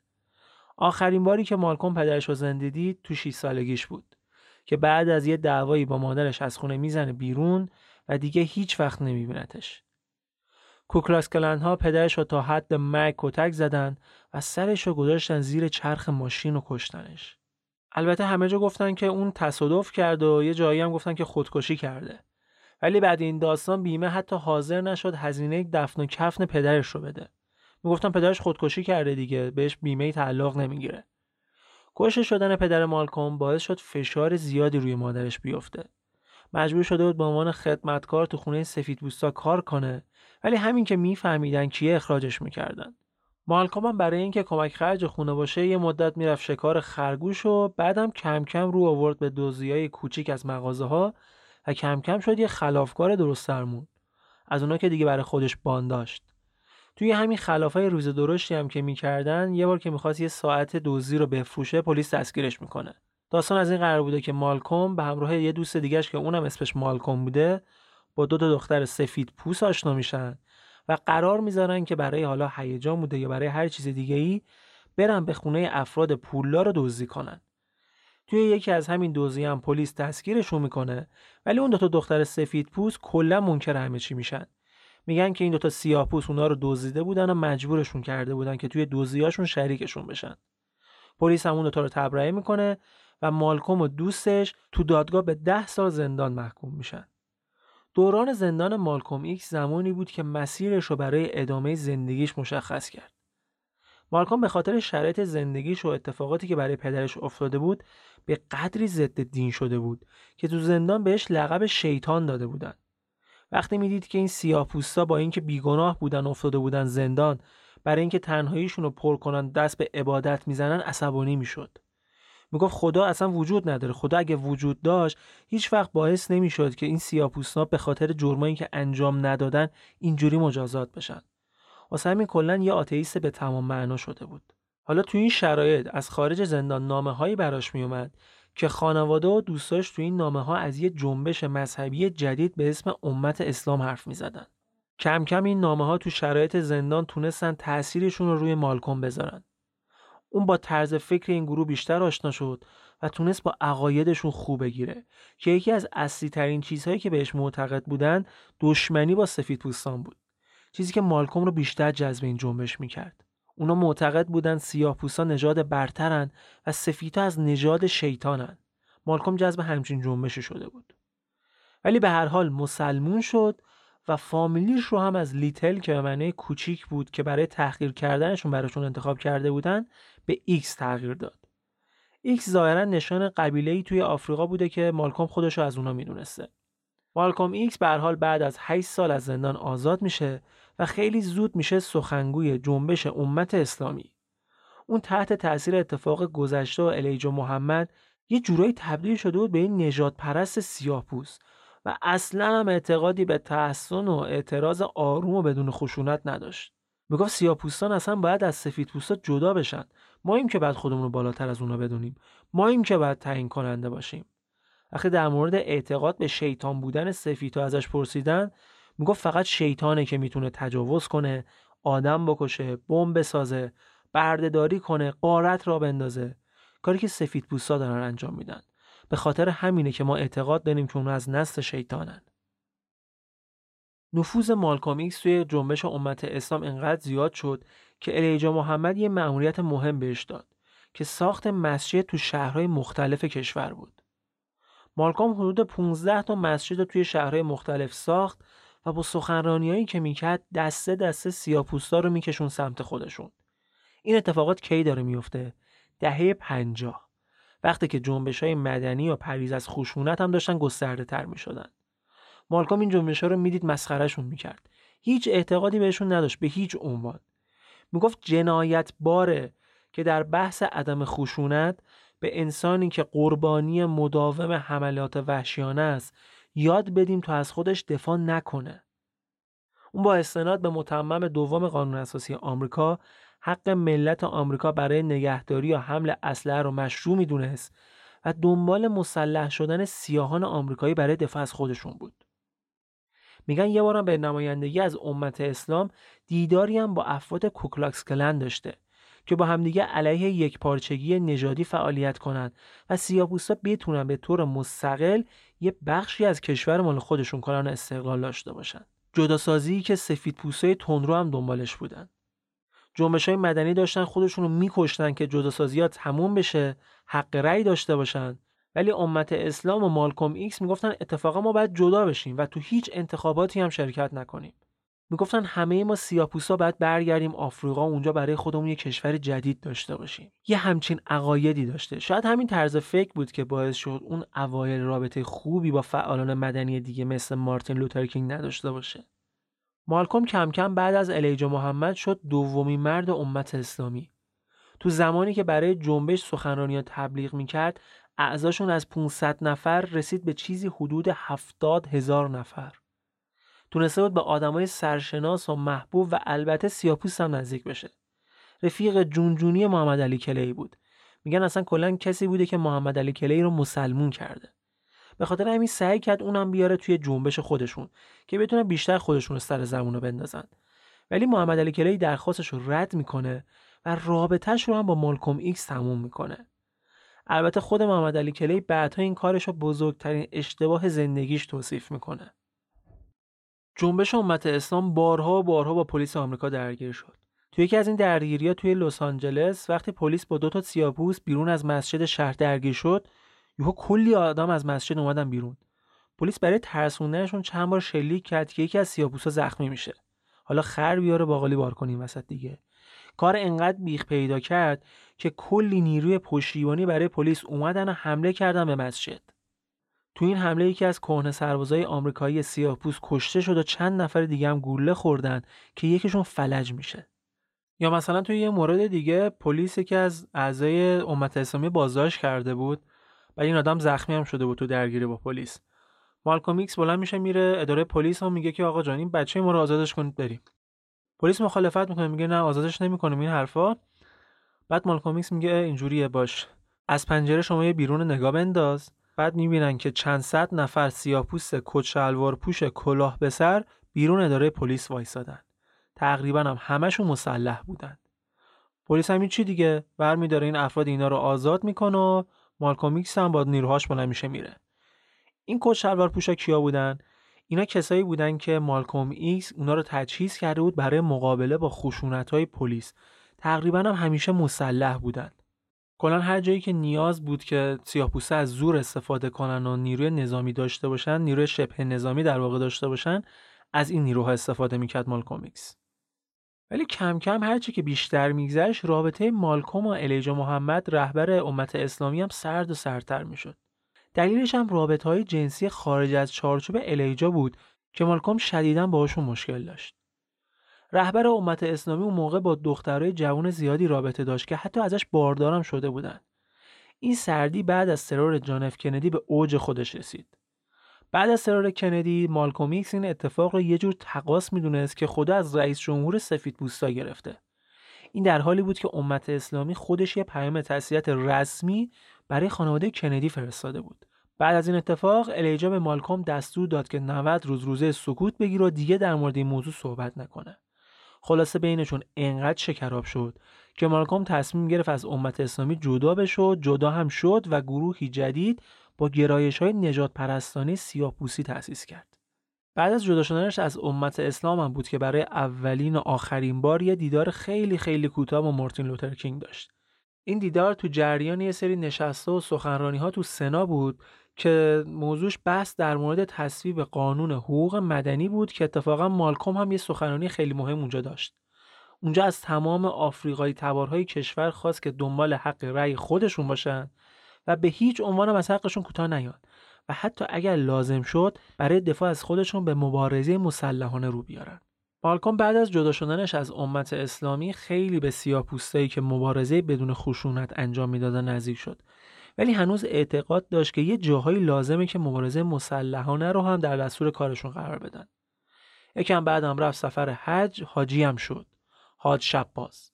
آخرین باری که مالکوم پدرش رو زنده دید تو 6 سالگیش بود که بعد از یه دعوایی با مادرش از خونه میزنه بیرون و دیگه هیچ وقت نمیبینتش. کوکلاکس کلن ها پدرش رو تا حد مرگ کتک زدن و سرش رو گذاشتن زیر چرخ ماشین و کشتنش. البته همه جا گفتن که اون تصادف کرد و یه جایی هم گفتن که خودکشی کرده. ولی بعد این داستان بیمه حتی حاضر نشد هزینه دفن و کفن پدرش رو بده. میگفتن پدرش خودکشی کرده دیگه، بهش بیمه تعلق نمیگیره. کشته شدن پدر مالکوم باعث شد فشار زیادی روی مادرش بیفته. مجبور شده بود به عنوان خدمتکار تو خونه سفیدپوستا کار کنه، ولی همین که میفهمیدن کیه اخراجش میکردن. مالکوم هم برای اینکه کمک خرج خونه باشه یه مدت میرفت شکار خرگوش و بعدم کم کم رو آورد به دزدیای کوچیک از مغازه‌ها و کم کم شد یه خلافکار درست سرمون. از اونا که دیگه برای خودش باند داشت. توی همین خلافای روز درشتی هم که می‌کردن، یه بار که می‌خواست یه ساعت دزدی رو بفروشه، پلیس دستگیرش می‌کنه. داستان از این قرار بوده که مالکوم به همراه یه دوست دیگه‌اش که اونم اسمش مالکوم بوده، با دو تا دختر سفید پوست آشنا میشن و قرار میذارن که برای حالا هیجان بوده یا برای هر چیز دیگه‌ای برن به خونه افراد پولدار رو دزدی کنن. توی یکی از همین دزدی‌ها هم پلیس دستگیرشون می‌کنه، ولی اون دو تا دختر سفید پوست کلاً منکر همه چی میشن. میگن که این دوتا سیاه‌پوست اونا رو دزدیده بودن و مجبورشون کرده بودن که توی دزدیاشون شریکشون بشن. پلیس هم اون دوتا رو تبرئه میکنه و مالکوم و دوستش تو دادگاه به 10 سال زندان محکوم میشن. دوران زندان مالکوم ایکس زمانی بود که مسیرش رو برای ادامه زندگیش مشخص کرد. مالکوم به خاطر شرایط زندگیش و اتفاقاتی که برای پدرش افتاده بود به قدری ضد دین شده بود که تو زندان بهش لقب شیطان داده بودن. وقتی میدید که این سیاه‌پوستا با اینکه بیگناه بودن افتاده بودن زندان، برای اینکه تنهاییشون رو پر کنن دست به عبادت میزنن عصبانی میشد. میگفت خدا اصلا وجود نداره. خدا اگه وجود داشت هیچ وقت باعث نمیشد که این سیاه‌پوستا به خاطر جرمایی که انجام ندادن اینجوری مجازات بشن. واسه همین کلا یه آتئیست به تمام معنا شده بود. حالا تو این شرایط از خارج زندان نامه‌هایی براش میومد که خانواده و دوستاش تو این نامه‌ها از یه جنبش مذهبی جدید به اسم امت اسلام حرف می‌زدن. کم کم این نامه‌ها تو شرایط زندان تونستن تأثیرشون رو روی مالکوم بذارن. اون با طرز فکر این گروه بیشتر آشنا شد و تونست با عقایدشون خو بگیره که یکی از اصلی ترین چیزهایی که بهش معتقد بودن دشمنی با سفیدپوستان بود. چیزی که مالکوم رو بیشتر جذب این جنبش می‌کرد. اونا معتقد بودن سیاه‌پوستا نژاد برترن و سفیدها از نژاد شیطانن. مالکوم جذب همچین جنبشی شده بود. ولی به هر حال مسلمون شد و فامیلیش رو هم از لیتل که به معنی کوچیک بود که برای تحقیر کردنشون براشون انتخاب کرده بودن به ایکس تغییر داد. ایکس ظاهراً نشان قبیله‌ای توی آفریقا بوده که مالکوم خودش رو از اونا میدونسته. مالکوم ایکس به هر حال بعد از 8 سال از زندان آزاد میشه و خیلی زود میشه سخنگوی جنبش امت اسلامی. اون تحت تأثیر اتفاق گذشته و الیجا محمد یه جورایی تبدیل شده بود به این نژاد پرست سیاه‌پوست و اصلاً هم اعتقادی به تحسن و اعتراض آروم و بدون خشونت نداشت. میگفت سیاه‌پوستان اصلا باید از سفیدپوستا جدا بشن. ماییم که باید خودمون رو بالاتر از اونا بدونیم. ماییم که باید تعیین کننده باشیم. وقتی در مورد اعتقاد به شیطان بودن سفیدها ازش پرسیدن، میگفت فقط شیطانه که میتونه تجاوز کنه، آدم بکشه، بمب بسازه، بردهداری کنه، غارت را بندازه، کاری که سفیدپوستا دارن انجام میدن. به خاطر همینه که ما اعتقاد داریم که اونا از نسل شیطانن. نفوذ مالکوم ایکس توی جنبش امت اسلام انقدر زیاد شد که الیجا محمد یه مأموریت مهم بهش داد که ساخت مسجد تو شهرهای مختلف کشور بود. مالکوم حدود 15 تا مسجد توی شهرهای مختلف ساخت و با سخنرانیایی که میکرد دسته دسته سیاه‌پوستا رو میکشون سمت خودشون. این اتفاقات کی داره میفته؟ دهه 50، وقتی که جنبش‌های مدنی و پریز از خشونت هم داشتن گسترده‌تر می‌شدن. مالکوم این جنبش‌ها رو میدید، مسخرهشون می‌کرد. هیچ اعتقادی بهشون نداشت به هیچ عنوان. میگفت جنایت باره که در بحث عدم خشونت به انسانی که قربانی مداوم حملات وحشیانه است یاد بدیم تا از خودش دفاع نکنه. اون با استناد به متمم دوم قانون اساسی آمریکا حق ملت آمریکا برای نگهداری یا حمل اسلحه رو مشروع میدونست و دنبال مسلح شدن سیاهان آمریکایی برای دفاع از خودشون بود. میگن یه بارم به نمایندگی از امت اسلام دیداری هم با افراد کوکلاکس کلن داشته که با همدیگه علیه یکپارچگی نژادی فعالیت کنن و سیاه‌پوستا بتونن به طور مستقل یه بخشی از کشور مال خودشون کنن و استقلال داشته باشن. جداسازی که سفیدپوستای تندرو هم دنبالش بودن. جنبش‌های مدنی داشتن خودشون رو می‌کشتن که جداسازی‌ها تموم بشه، حق رأی داشته باشن، ولی امت اسلام و مالکوم ایکس میگفتن اتفاقا ما باید جدا بشیم و تو هیچ انتخاباتی هم شرکت نکنیم. میگفتن همه ما سیاه‌پوستا باید برگردیم آفریقا، اونجا برای خودمون یه کشور جدید داشته باشیم. یه همچین عقایدی داشته. شاید همین طرز فکر بود که باعث شد اون اوایل رابطه خوبی با فعالان مدنی دیگه مثل مارتین لوتر کینگ نداشته باشه. مالکوم کم کم بعد از الیجا محمد شد دومین مرد امت اسلامی. تو زمانی که برای جنبش سخنرانی‌ها تبلیغ می‌کرد، اعضاشون از 500 نفر رسید به چیزی حدود 70,000 نفر. تونسته بود به آدمای سرشناس و محبوب و البته سیاه‌پوست هم نزدیک بشه. رفیق جونجونی محمد علی کلی بود. میگن اصلا کلاً کسی بوده که محمد علی کلی رو مسلمون کرده. به خاطر همین سعی کرد اونم بیاره توی جنبش خودشون که بتونن بیشتر خودشون رو سر زمونو بندازن. ولی محمد علی کلی درخواستش رو رد میکنه و رابطه‌اش رو هم با مالکوم ایکس تموم میکنه. البته خود محمد علی کلی بعدها این کارش رو بزرگترین اشتباه زندگیش توصیف میکنه. جنبش امت اسلام بارها با پلیس آمریکا درگیر شد. توی یکی از این درگیری‌ها توی لس آنجلس وقتی پلیس با دو تا سیاه‌پوست بیرون از مسجد شهر درگیر شد، یهو کلی آدم از مسجد اومدن بیرون. پلیس برای ترسوندنشون چند بار شلیک کرد که یکی از سیاه‌پوستا زخمی میشه. حالا خر بیاره باقالی بار کنیم وسط دیگه. کار انقدر بیخ پیدا کرد که کلی نیروی پشتیبانی برای پلیس اومدن و حمله کردن به مسجد. تو این حمله یکی از کهنه سربازای آمریکایی سیاه‌پوست کشته شد و چند نفر دیگه هم گوله خوردن که یکیشون فلج میشه. یا مثلا توی یه مورد دیگه پلیس یکی از اعضای امت اسلامی بازداشت کرده بود. ولی این آدم زخمی هم شده بود تو درگیری با پلیس. مالکوم ایکس بلند میشه میره اداره پلیس هم میگه که آقا جان این بچه ما رو آزادش کنید بریم. پلیس مخالفت میکنه، میگه نه آزادش نمیکنیم این حرفا. بعد مالکوم ایکس میگه اینجوریه باش. از پنجره شما یه بیرون نگاه بنداز. بعد میبینن که چند صد نفر سیاه‌پوست کت شلوار پوش کلاه به سر بیرون اداره پلیس وایسادن. تقریبا هم همشون مسلح بودن. پلیس همین چی دیگه برمی‌داره این افراد اینا رو آزاد میکنه. مالکوم ایکس هم با نیروهاش بالا میشه میره. این کت شلوار پوشا کیا بودن؟ اینا کسایی بودن که مالکوم ایکس اونا رو تجهیز کرده بود برای مقابله با خشونت‌های پلیس. تقریبا هم همیشه مسلح بودن. کلاً هر جایی که نیاز بود که سیاه‌پوستا از زور استفاده کنن و نیروی نظامی داشته باشن، نیروی شبه نظامی در واقع داشته باشن، از این نیروها استفاده میکرد مالکوم ایکس. ولی کم کم هرچی که بیشتر میگذشت رابطه مالکوم و الیجا محمد رهبر امت اسلامی هم سرد و سردتر میشد. دلیلش هم رابطه‌های جنسی خارج از چارچوب الیجا بود که مالکوم شدیداً باهاشون مشکل داشت. رهبر امت اسلامی اون موقع با دخترای جوان زیادی رابطه داشت که حتی ازش باردارم شده بودن. این سردی بعد از ترور جان اف کندی به اوج خودش رسید. بعد از ترور کندی، مالکوم ایکس این اتفاق رو یه جور تقاص میدونست که خدا از رئیس جمهور سفیدپوستا گرفته. این در حالی بود که امت اسلامی خودش یه پیام تسلیت رسمی برای خانواده کندی فرستاده بود. بعد از این اتفاق، الیجا به مالکوم دستور داد که 90 روز روزه سکوت بگیره و دیگه در مورد این موضوع صحبت نکنه. خلاصه بینشون انقدر شکراب شد که مالکوم تصمیم گرفت از امت اسلامی جدا بشه و جدا هم شد و گروهی جدید با گرایش‌های نجات پرستانه سیاه‌پوستی تأسیس کرد. بعد از جدا شدنش از امت اسلام هم بود که برای اولین و آخرین بار یه دیدار خیلی خیلی کوتاه با مارتین لوتر کینگ داشت. این دیدار تو جریان یه سری نشست‌ها و سخنرانی‌ها تو سنا بود که موضوعش بحث در مورد تصویب قانون حقوق مدنی بود که اتفاقا مالکوم هم یه سخنرانی خیلی مهم اونجا داشت. اونجا از تمام آفریقایی تبارهای کشور خواست که دنبال حق رأی خودشون باشن و به هیچ عنوان از حقشون کوتاه نیاد و حتی اگر لازم شد برای دفاع از خودشون به مبارزه مسلحانه رو بیارن. مالکوم بعد از جدا شدنش از امت اسلامی خیلی به سیاه‌پوستایی که مبارزه بدون خشونت انجام میدادن نزدیک شد، ولی هنوز اعتقاد داشت که یه جاهایی لازمه که مبارزه مسلحانه رو هم در دستور کارشون قرار بدن. یکم بعدم رفت سفر حج، حاجی هم شد. حاج شباز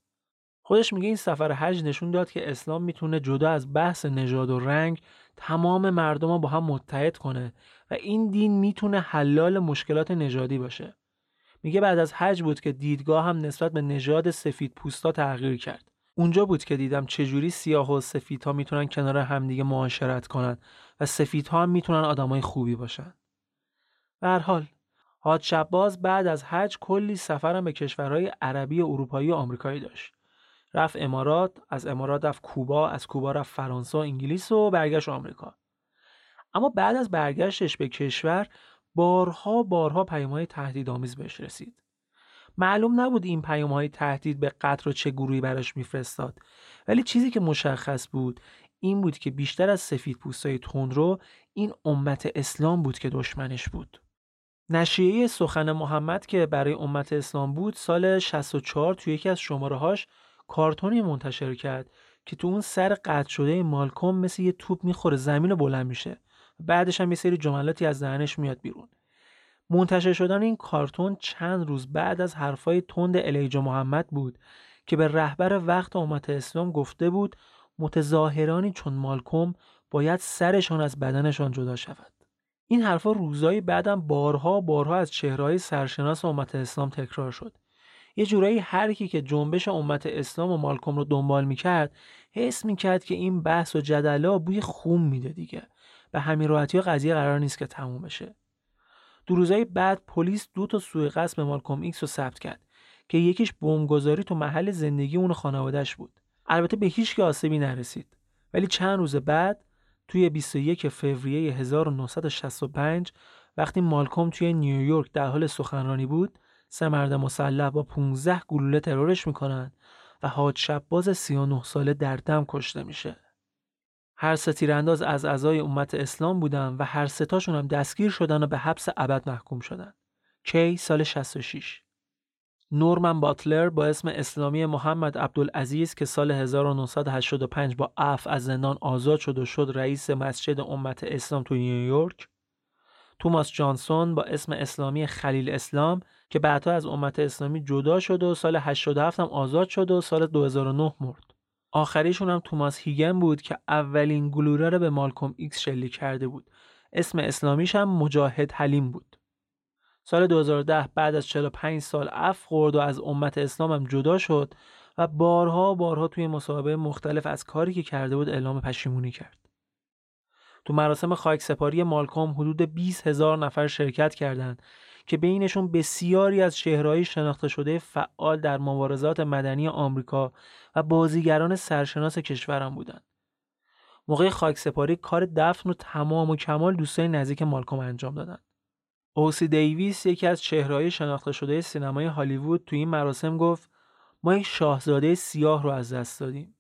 خودش میگه این سفر حج نشون داد که اسلام میتونه جدا از بحث نژاد و رنگ تمام مردم رو با هم متحد کنه و این دین میتونه حلال مشکلات نژادی باشه. میگه بعد از حج بود که دیدگاه هم نسبت به نژاد سفید پوستا تغییر کرد. اونجا بود که دیدم چجوری سیاه و سفید ها میتونن کنار همدیگه معاشرت کنن و سفید ها هم میتونن آدمای خوبی باشن. به هر حال حاج شباز بعد از حج کلی سفرم به کشورهای عربی، اروپایی و آمریکایی داشت. رفت امارات، از امارات رفت کوبا، از کوبا رفت فرانسه و انگلیس و برگشت آمریکا. اما بعد از برگشتش به کشور بارها پیام‌های تهدیدآمیز بهش رسید. معلوم نبود این پیام‌های تهدید به قتل و چه گروهی براش میفرستاد، ولی چیزی که مشخص بود این بود که بیشتر از سفیدپوستای تندرو این امت اسلام بود که دشمنش بود. نشریه سخن محمد که برای امت اسلام بود سال 64 توی یکی از شماره‌هاش کارتونی منتشر کرد که تو اون سر قطع شده مالکوم مثل یه توپ میخوره زمین و بلند میشه، بعدش هم یه سری جملاتی از ذهنش میاد بیرون. منتشر شدن این کارتون چند روز بعد از حرفای تند الیجا محمد بود که به رهبر وقت امت اسلام گفته بود متظاهرانی چون مالکوم باید سرشان از بدنشان جدا شود. این حرفا روزهای بعدم بارها از چهره‌های سرشناس امت اسلام تکرار شد. یه جورایی هر کی که جنبش امت اسلام و مالکوم رو دنبال میکرد حس میکرد که این بحث و جدلا بوی خون میده دیگه، به همین راحتی قضیه قرار نیست که تموم بشه. دو روزهای بعد پلیس 2 سوءقصد به مالکوم ایکس رو ثبت کرد که یکیش بمبگذاری تو محل زندگی اون و خانواده‌اش بود. البته به هیچ کی آسیبی نرسید، ولی چند روز بعد توی 21 فوریه 1965 وقتی مالکوم توی نیویورک در حال سخنرانی بود، 3 مرد مسلح با 15 گلوله ترورش میکنن و حاج شباز 39 ساله در دم کشته میشه. هر 3 تیرانداز از اعضای امت اسلام بودن و هر 3 تاشون هم دستگیر شدن و به حبس ابد محکوم شدن. کی سال 66. نورمن باتلر با اسم اسلامی محمد عبدالعزیز که سال 1985 با عفو از زندان آزاد شد و شد رئیس مسجد امت اسلام تو نیویورک. توماس جانسون با اسم اسلامی خلیل اسلام که بعدا از امت اسلامی جدا شد و سال 87 هم آزاد شد و سال 2009 مرد. آخریشون هم توماس هیگن بود که اولین گلوله رو به مالکوم ایکس شلیک کرده بود. اسم اسلامیش هم مجاهد حلیم بود. سال 2010 بعد از 45 سال عفو خورد و از امت اسلام هم جدا شد و بارها توی مصاحبه مختلف از کاری که کرده بود اعلام پشیمونی کرد. تو مراسم خاکسپاری مالکوم حدود 20000 نفر شرکت کردند که بینشون بسیاری از چهره‌های شناخته شده فعال در مبارزات مدنی آمریکا و بازیگران سرشناس کشورم بودند. موقع خاکسپاری کار دفن و تمام و کمال دوستای نزدیک مالکوم انجام دادند. اوسی دیویس یکی از چهره‌های شناخته شده سینمای هالیوود تو این مراسم گفت ما یک شاهزاده سیاه رو از دست دادیم.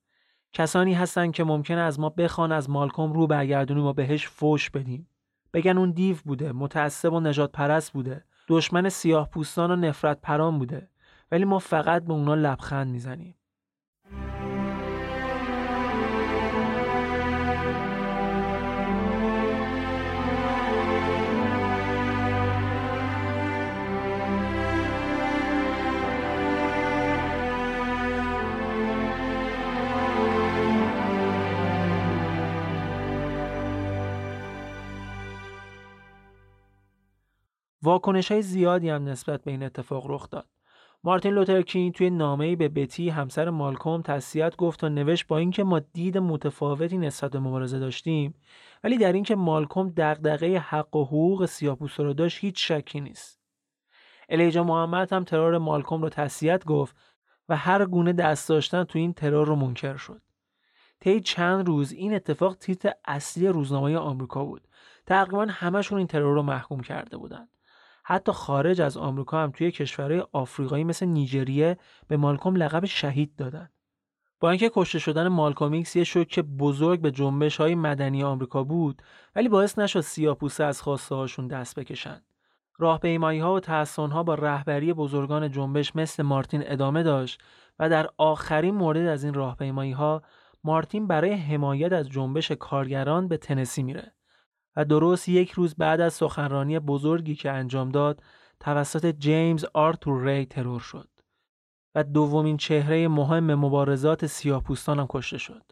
کسانی هستن که ممکنه از ما بخوان از مالکوم رو برگردونیم و بهش فوش بدیم. بگن اون دیو بوده، متعصب و نجات پرست بوده، دشمن سیاه پوستان و نفرت پران بوده، ولی ما فقط به اونا لبخند میزنیم. واکنش‌های زیادی هم نسبت به این اتفاق رخ داد. مارتین لوتر کینگ توی نامه‌ای به بتی همسر مالکوم تسلیت گفت و نوشت با اینکه ما دید متفاوتی نسبت به مبارزه داشتیم، ولی در اینکه مالکوم دغدغه حق و حقوق سیاه‌پوستا رو داشت هیچ شکی نیست. الیجا محمد هم ترور مالکوم رو تسلیت گفت و هر گونه دست داشتن تو این ترور رو منکر شد. طی چند روز این اتفاق تیتر اصلی روزنامه آمریکا بود. تقریباً همشون این ترور رو محکوم کرده بودند. حتی خارج از آمریکا هم توی کشورهای آفریقایی مثل نیجریه به مالکوم لقب شهید دادن. با اینکه کشته شدن مالکوم ایکس یه شوک بزرگ به جنبش‌های مدنی آمریکا بود، ولی باعث نشد سیاه‌پوست‌ها از خواسته‌هاشون دست بکشن. راهپیمایی‌ها و تحصن‌ها با رهبری بزرگان جنبش مثل مارتین ادامه داشت و در آخرین مورد از این راهپیمایی‌ها مارتین برای حمایت از جنبش کارگران به تنسی میره و درست یک روز بعد از سخنرانی بزرگی که انجام داد توسط جیمز آرتور ری ترور شد و دومین چهره مهم مبارزات سیاه‌پوستان هم کشته شد.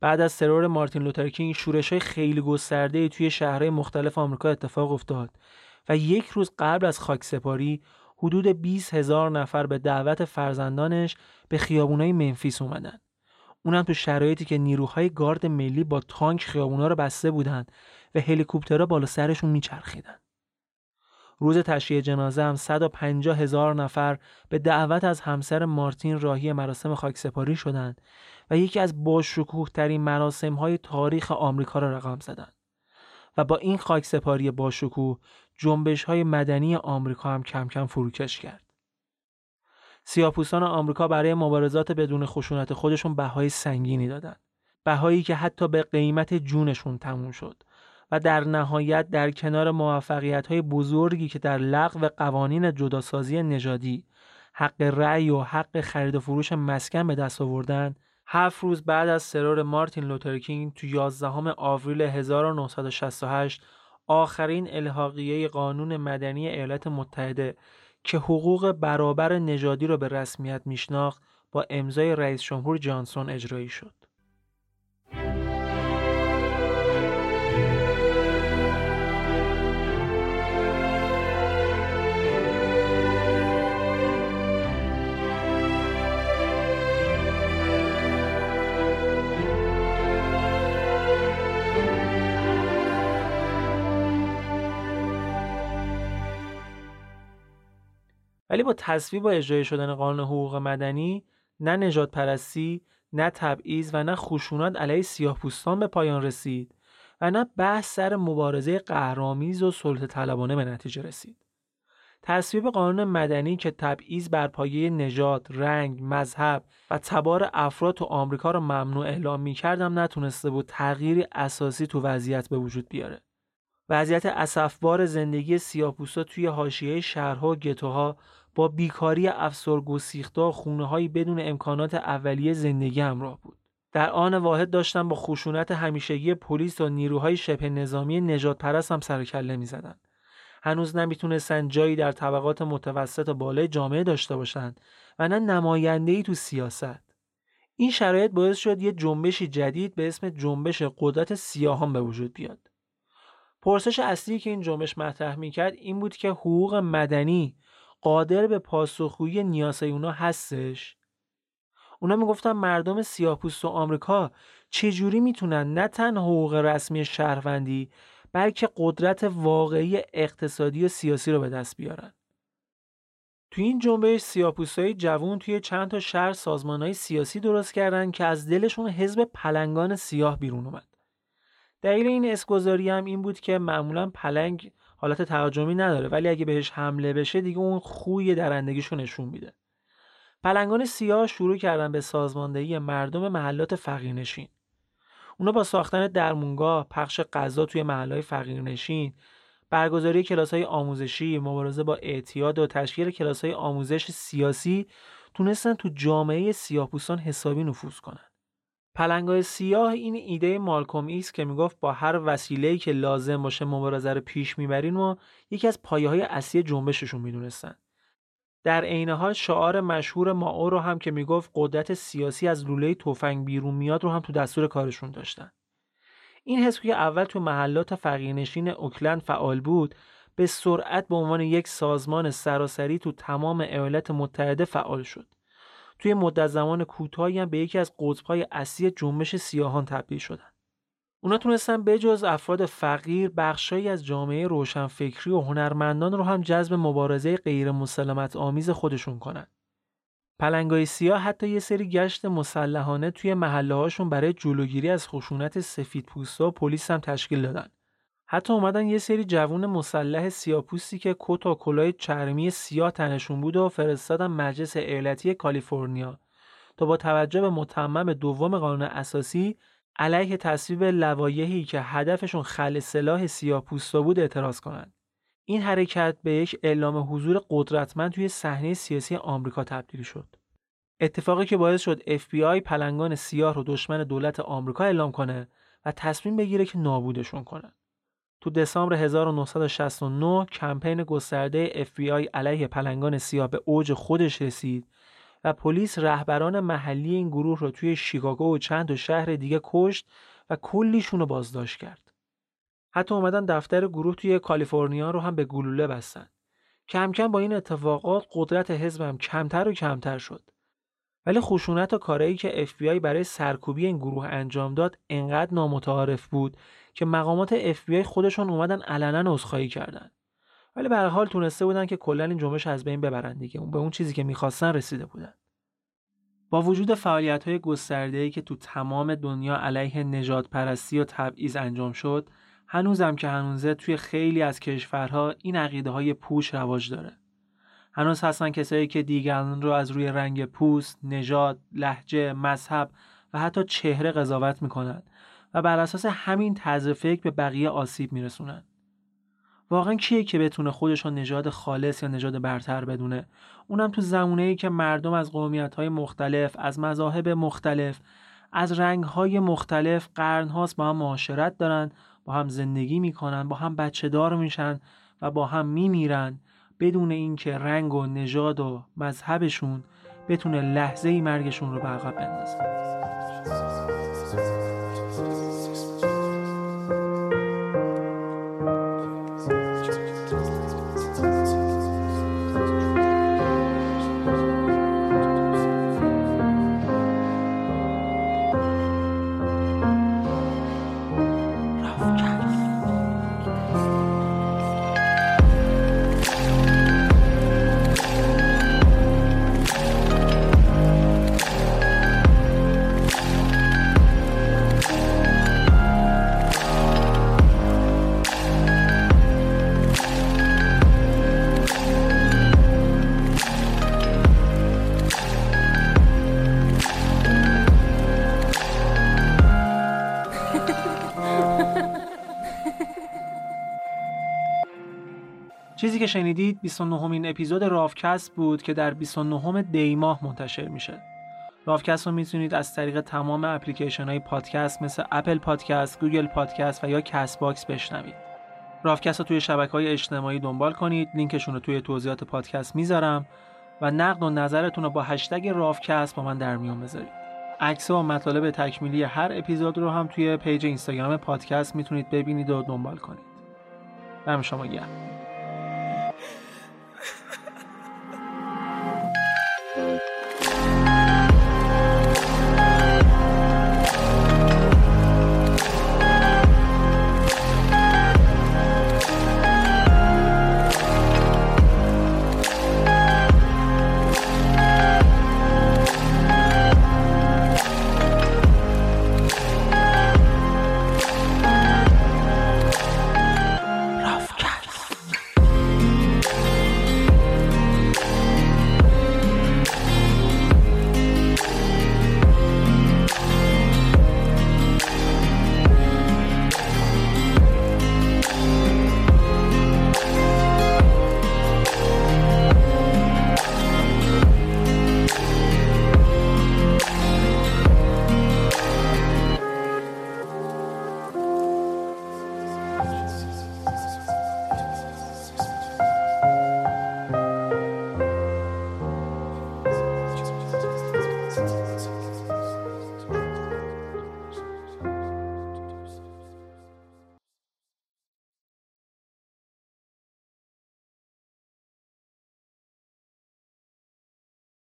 بعد از ترور مارتین لوتر کینگ شورش‌های خیلی گسترده‌ای توی شهرهای مختلف آمریکا اتفاق افتاد و یک روز قبل از خاکسپاری حدود 20,000 نفر به دعوت فرزندانش به خیابون‌های منفیس اومدن. اونم تو شرایطی که نیروهای گارد ملی با تانک خیابونا رو بسته بودن و هلیکوپترها بالا سرشون میچرخیدن. روز تشییع جنازه هم 150,000 نفر به دعوت از همسر مارتین راهی مراسم خاکسپاری شدند و یکی از باشکوه‌ترین مراسم‌های تاریخ آمریکا را رقم زدند. و با این خاکسپاری باشکوه جنبش‌های مدنی آمریکا هم کم کم فروکش کرد. سیاه‌پوستان آمریکا برای مبارزات بدون خشونت خودشون بهای سنگینی دادن، بهایی که حتی به قیمت جونشون تموم شد و در نهایت در کنار موفقیت‌های بزرگی که در لغو قوانین جداسازی نژادی، حق رأی و حق خرید و فروش مسکن به دست آوردن، 7 روز بعد از ترور مارتین لوتر کینگ تو 11 آوریل 1968 آخرین الحاقیه قانون مدنی ایالات متحده که حقوق برابر نژادی را به رسمیت میشناخت با امضای رئیس جمهور جانسون اجرایی شد. ولی با تصویب و اجرایی شدن قانون حقوق مدنی، نه نژادپرستی، نه تبعیض و نه خشونت علیه سیاه‌پوستان به پایان رسید و نه بحث سر مبارزه قهرآمیز و سلطه‌طلبانه به نتیجه رسید. تصویب قانون مدنی که تبعیض بر پایه نژاد، رنگ، مذهب و تبار افراد تو آمریکا را ممنوع اعلام می‌کردم نتونسته بود تغییری اساسی تو وضعیت به وجود بیاره. وضعیت اسفبار زندگی سیاه‌پوستا توی حاشیه شهرها و گتوها با بیکاری افسرگسیخته و خونه‌های بدون امکانات اولیه زندگی همراه بود. در آن واحد داشتن با خشونت همیشگی پلیس و نیروهای شبه نظامی نژادپرست هم سر و کله می‌زدن. هنوز نمی‌تونستن جایی در طبقات متوسط و بالای جامعه داشته باشند و نه نماینده‌ای تو سیاست. این شرایط باعث شد یه جنبشی جدید به اسم جنبش قدرت سیاهان به وجود بیاد. پرسش اصلی که این جنبش مطرح می‌کرد این بود که حقوق مدنی قادر به پاسخگویی نیازهای اونا هستش؟ اونا میگفتن مردم سیاه‌پوست آمریکا چجوری میتونن نه تنها حقوق رسمی شهروندی بلکه قدرت واقعی اقتصادی و سیاسی رو به دست بیارن؟ تو این جنبش سیاه‌پوستای جوان توی چند تا شهر سازمان‌های سیاسی درست کردن که از دلشون حزب پلنگان سیاه بیرون اومد. دلیل این اسم‌گذاری هم این بود که معمولاً پلنگ حالت تهاجمی نداره، ولی اگه بهش حمله بشه دیگه اون خوی درندگیشو نشون میده. پلنگان سیاه شروع کردن به سازماندهی مردم محلات فقیرنشین. اونا با ساختن درمونگاه، پخش غذا توی محلات فقیرنشین، برگزاری کلاس‌های آموزشی، مبارزه با اعتیاد و تشکیل کلاس‌های آموزش سیاسی تونستن تو جامعه سیاه‌پوستان حسابی نفوذ کنن. پلنگای سیاه این ایده مالکوم ایکس که میگفت با هر وسیله‌ای که لازم باشه مبارزه رو پیش میبرین و یکی از پایه‌های اصلی جنبششون میدونستن. در عین حال شعار مشهور مائو رو هم که میگفت قدرت سیاسی از لوله تفنگ بیرون میاد رو هم تو دستور کارشون داشتن. این حزبی که اول تو محلات فقیرنشین اوکلند فعال بود، به سرعت به عنوان یک سازمان سراسری تو تمام ایالات متحده فعال شد. توی مدت زمان کوتاهی هم به یکی از قطب‌های اصلی جنبش سیاهان تبدیل شدن. اونا تونستن به جز افراد فقیر، بخشایی از جامعه روشنفکری و هنرمندان رو هم جذب مبارزه غیر مسالمت آمیز خودشون کنن. پلنگای سیاه حتی یه سری گشت مسلحانه توی محله‌هاشون برای جلوگیری از خشونت سفیدپوستا و پلیس هم تشکیل دادن. حتی اومدن یه سری جوون مسلح سیاه‌پوستی که کت و کلاه چرمی سیاه تنشون بود و فرستادن مجلس ایالتی کالیفرنیا تا با توجه به متمم دوم قانون اساسی علیه تصویب لوایحی که هدفشون خلع سلاح سیاه‌پوستا بود اعتراض کنند. این حرکت به یک اعلام حضور قدرتمند توی صحنه سیاسی آمریکا تبدیل شد. اتفاقی که باعث شد FBI پلنگان سیاه رو دشمن دولت آمریکا اعلام کنه و تصمیم بگیره که نابودشون کنه. تو دسامبر 1969 کمپین گسترده FBI علیه پلنگان سیاه به اوج خودش رسید و پلیس رهبران محلی این گروه رو توی شیکاگو و چند تا شهر دیگه کشت و کلیشون رو بازداشت کرد. حتی اومدن دفتر گروه توی کالیفرنیا رو هم به گلوله بستن. کم کم با این اتفاقات قدرت حزبم کمتر و کمتر شد. ولی خشونت و کارایی که FBI برای سرکوبی این گروه انجام داد انقدر نامتعارف بود که مقامات FBI خودشون اومدن علنا عذرخواهی کردن. ولی به هر حال تونسته بودن که کلا این جنبش از بین ببرن دیگه. اون به اون چیزی که می‌خواستن رسیده بودن. با وجود فعالیت‌های گسترده‌ای که تو تمام دنیا علیه نژادپرستی و تبعیض انجام شد، هنوزم که هنوزه توی خیلی از کشورها این عقیده‌های پوچ رواج داره. هنوز هستن کسایی که دیگران رو از روی رنگ پوست، نژاد، لهجه، مذهب و حتی چهره قضاوت میکنن و بر اساس همین طرز فکر به بقیه آسیب میرسونن. واقعا کیه که بتونه خودش رو نژاد خالص یا نژاد برتر بدونه؟ اونم تو زمانه‌ای که مردم از قومیت‌های مختلف، از مذاهب مختلف، از رنگ‌های مختلف قرن‌هاست با هم معاشرت دارن، با هم زندگی میکنن، با هم بچه دار میشن و با هم میمیرن بدون اینکه رنگ و نژاد و مذهبشون بتونه لحظه‌ای مرگشون رو به عقب بندازه. چیزی که شنیدید 29مین اپیزود راوکست بود که در 29 دی ماه منتشر میشه. راوکست رو میتونید از طریق تمام اپلیکیشن های پادکست مثل اپل پادکست، گوگل پادکست و یا کست باکس بشنوید. راوکست رو توی شبکه‌های اجتماعی دنبال کنید، لینکشون رو توی توضیحات پادکست میذارم و نقد و نظرتون رو با هشتگ راوکست با من در میون بذارید. عکس و مطالب تکمیلی هر اپیزود رو هم توی پیج اینستاگرام پادکست میتونید ببینید و دنبال کنید. دم شما گرم.